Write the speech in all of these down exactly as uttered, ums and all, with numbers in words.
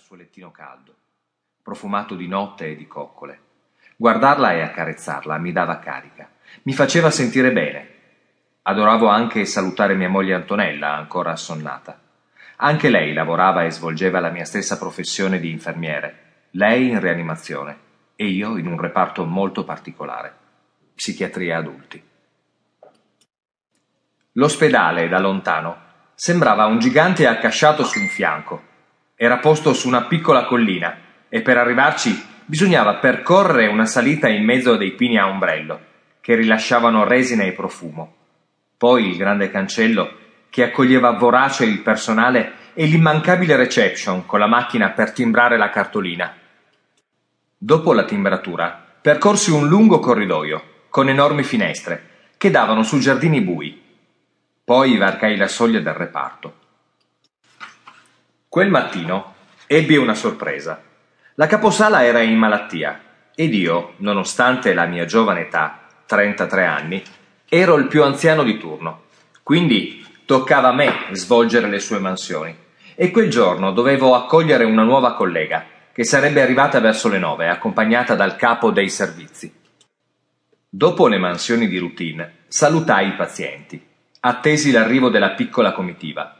il suo lettino caldo, profumato di notte e di coccole. Guardarla e accarezzarla mi dava carica, mi faceva sentire bene. Adoravo anche salutare mia moglie Antonella, ancora assonnata. Anche lei lavorava e svolgeva la mia stessa professione di infermiere, lei in rianimazione e io in un reparto molto particolare, psichiatria adulti. L'ospedale, da lontano, sembrava un gigante accasciato su un fianco. Era posto su una piccola collina e per arrivarci bisognava percorrere una salita in mezzo a dei pini a ombrello che rilasciavano resina e profumo. Poi il grande cancello che accoglieva vorace il personale e l'immancabile reception con la macchina per timbrare la cartolina. Dopo la timbratura percorsi un lungo corridoio con enormi finestre che davano su giardini bui. Poi varcai la soglia del reparto. Quel mattino ebbi una sorpresa. La caposala era in malattia ed io, nonostante la mia giovane età, trentatré anni, ero il più anziano di turno. Quindi toccava a me svolgere le sue mansioni e quel giorno dovevo accogliere una nuova collega che sarebbe arrivata verso le nove, accompagnata dal capo dei servizi. Dopo le mansioni di routine, salutai i pazienti. Attesi l'arrivo della piccola comitiva.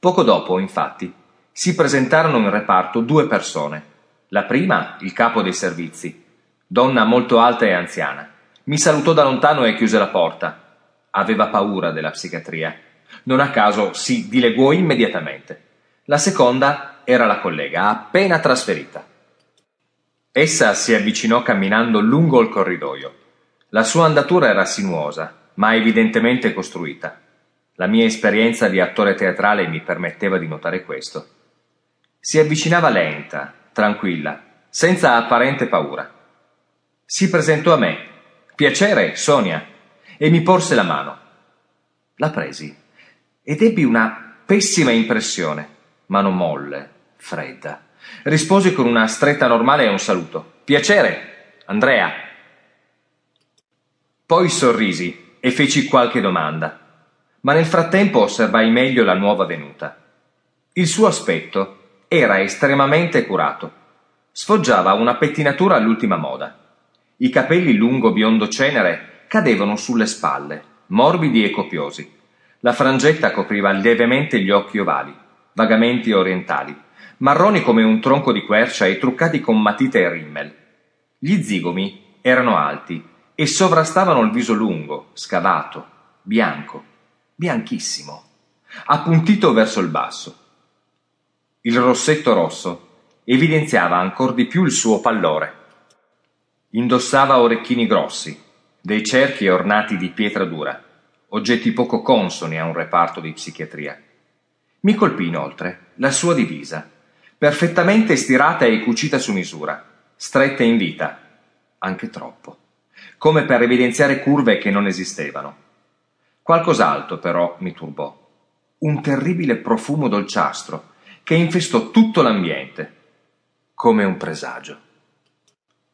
Poco dopo, infatti, si presentarono in reparto due persone. La prima, il capo dei servizi, donna molto alta e anziana. Mi salutò da lontano e chiuse la porta. Aveva paura della psichiatria. Non a caso si dileguò immediatamente. La seconda era la collega, appena trasferita. Essa si avvicinò camminando lungo il corridoio. La sua andatura era sinuosa, ma evidentemente costruita. La mia esperienza di attore teatrale mi permetteva di notare questo. Si avvicinava lenta, tranquilla, senza apparente paura. Si presentò a me. «Piacere, Sonia!» e mi porse la mano. La presi ed ebbi una pessima impressione. Mano molle, fredda. Risposi con una stretta normale e un saluto. «Piacere, Andrea!» Poi sorrisi e feci qualche domanda, ma nel frattempo osservai meglio la nuova venuta. Il suo aspetto era estremamente curato. Sfoggiava una pettinatura all'ultima moda. I capelli lungo biondo cenere cadevano sulle spalle, morbidi e copiosi. La frangetta copriva lievemente gli occhi ovali, vagamente orientali, marroni come un tronco di quercia e truccati con matite e rimmel. Gli zigomi erano alti e sovrastavano il viso lungo, scavato, bianco, bianchissimo, appuntito verso il basso. Il rossetto rosso evidenziava ancor di più il suo pallore. Indossava orecchini grossi, dei cerchi ornati di pietra dura, oggetti poco consoni a un reparto di psichiatria. Mi colpì inoltre la sua divisa, perfettamente stirata e cucita su misura, stretta in vita, anche troppo, come per evidenziare curve che non esistevano. Qualcos'altro però mi turbò, un terribile profumo dolciastro che infestò tutto l'ambiente, come un presagio.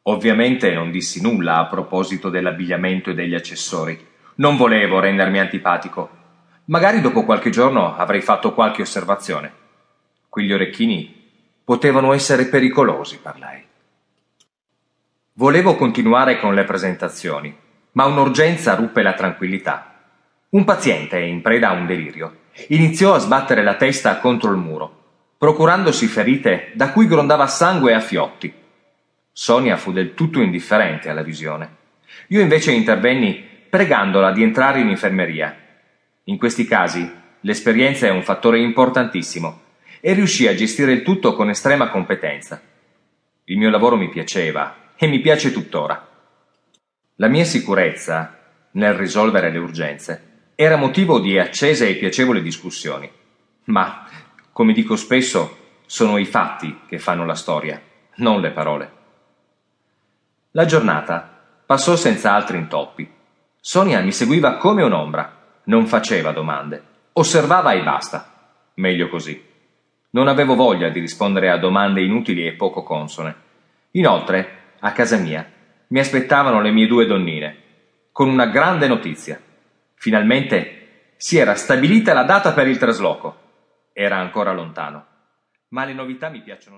Ovviamente non dissi nulla a proposito dell'abbigliamento e degli accessori, non volevo rendermi antipatico, magari dopo qualche giorno avrei fatto qualche osservazione. Quegli orecchini potevano essere pericolosi per lei. Volevo continuare con le presentazioni, ma un'urgenza ruppe la tranquillità. Un paziente, in preda a un delirio, iniziò a sbattere la testa contro il muro, procurandosi ferite da cui grondava sangue a fiotti. Sonia fu del tutto indifferente alla visione. Io invece intervenni pregandola di entrare in infermeria. In questi casi l'esperienza è un fattore importantissimo e riuscii a gestire il tutto con estrema competenza. Il mio lavoro mi piaceva e mi piace tuttora. La mia sicurezza nel risolvere le urgenze era motivo di accese e piacevoli discussioni, ma, come dico spesso, sono i fatti che fanno la storia, non le parole. La giornata passò senza altri intoppi. Sonia mi seguiva come un'ombra, non faceva domande, osservava e basta. Meglio così. Non avevo voglia di rispondere a domande inutili e poco consone. Inoltre, a casa mia mi aspettavano le mie due donnine, con una grande notizia. Finalmente si era stabilita la data per il trasloco. Era ancora lontano, ma le novità mi piacciono sempre.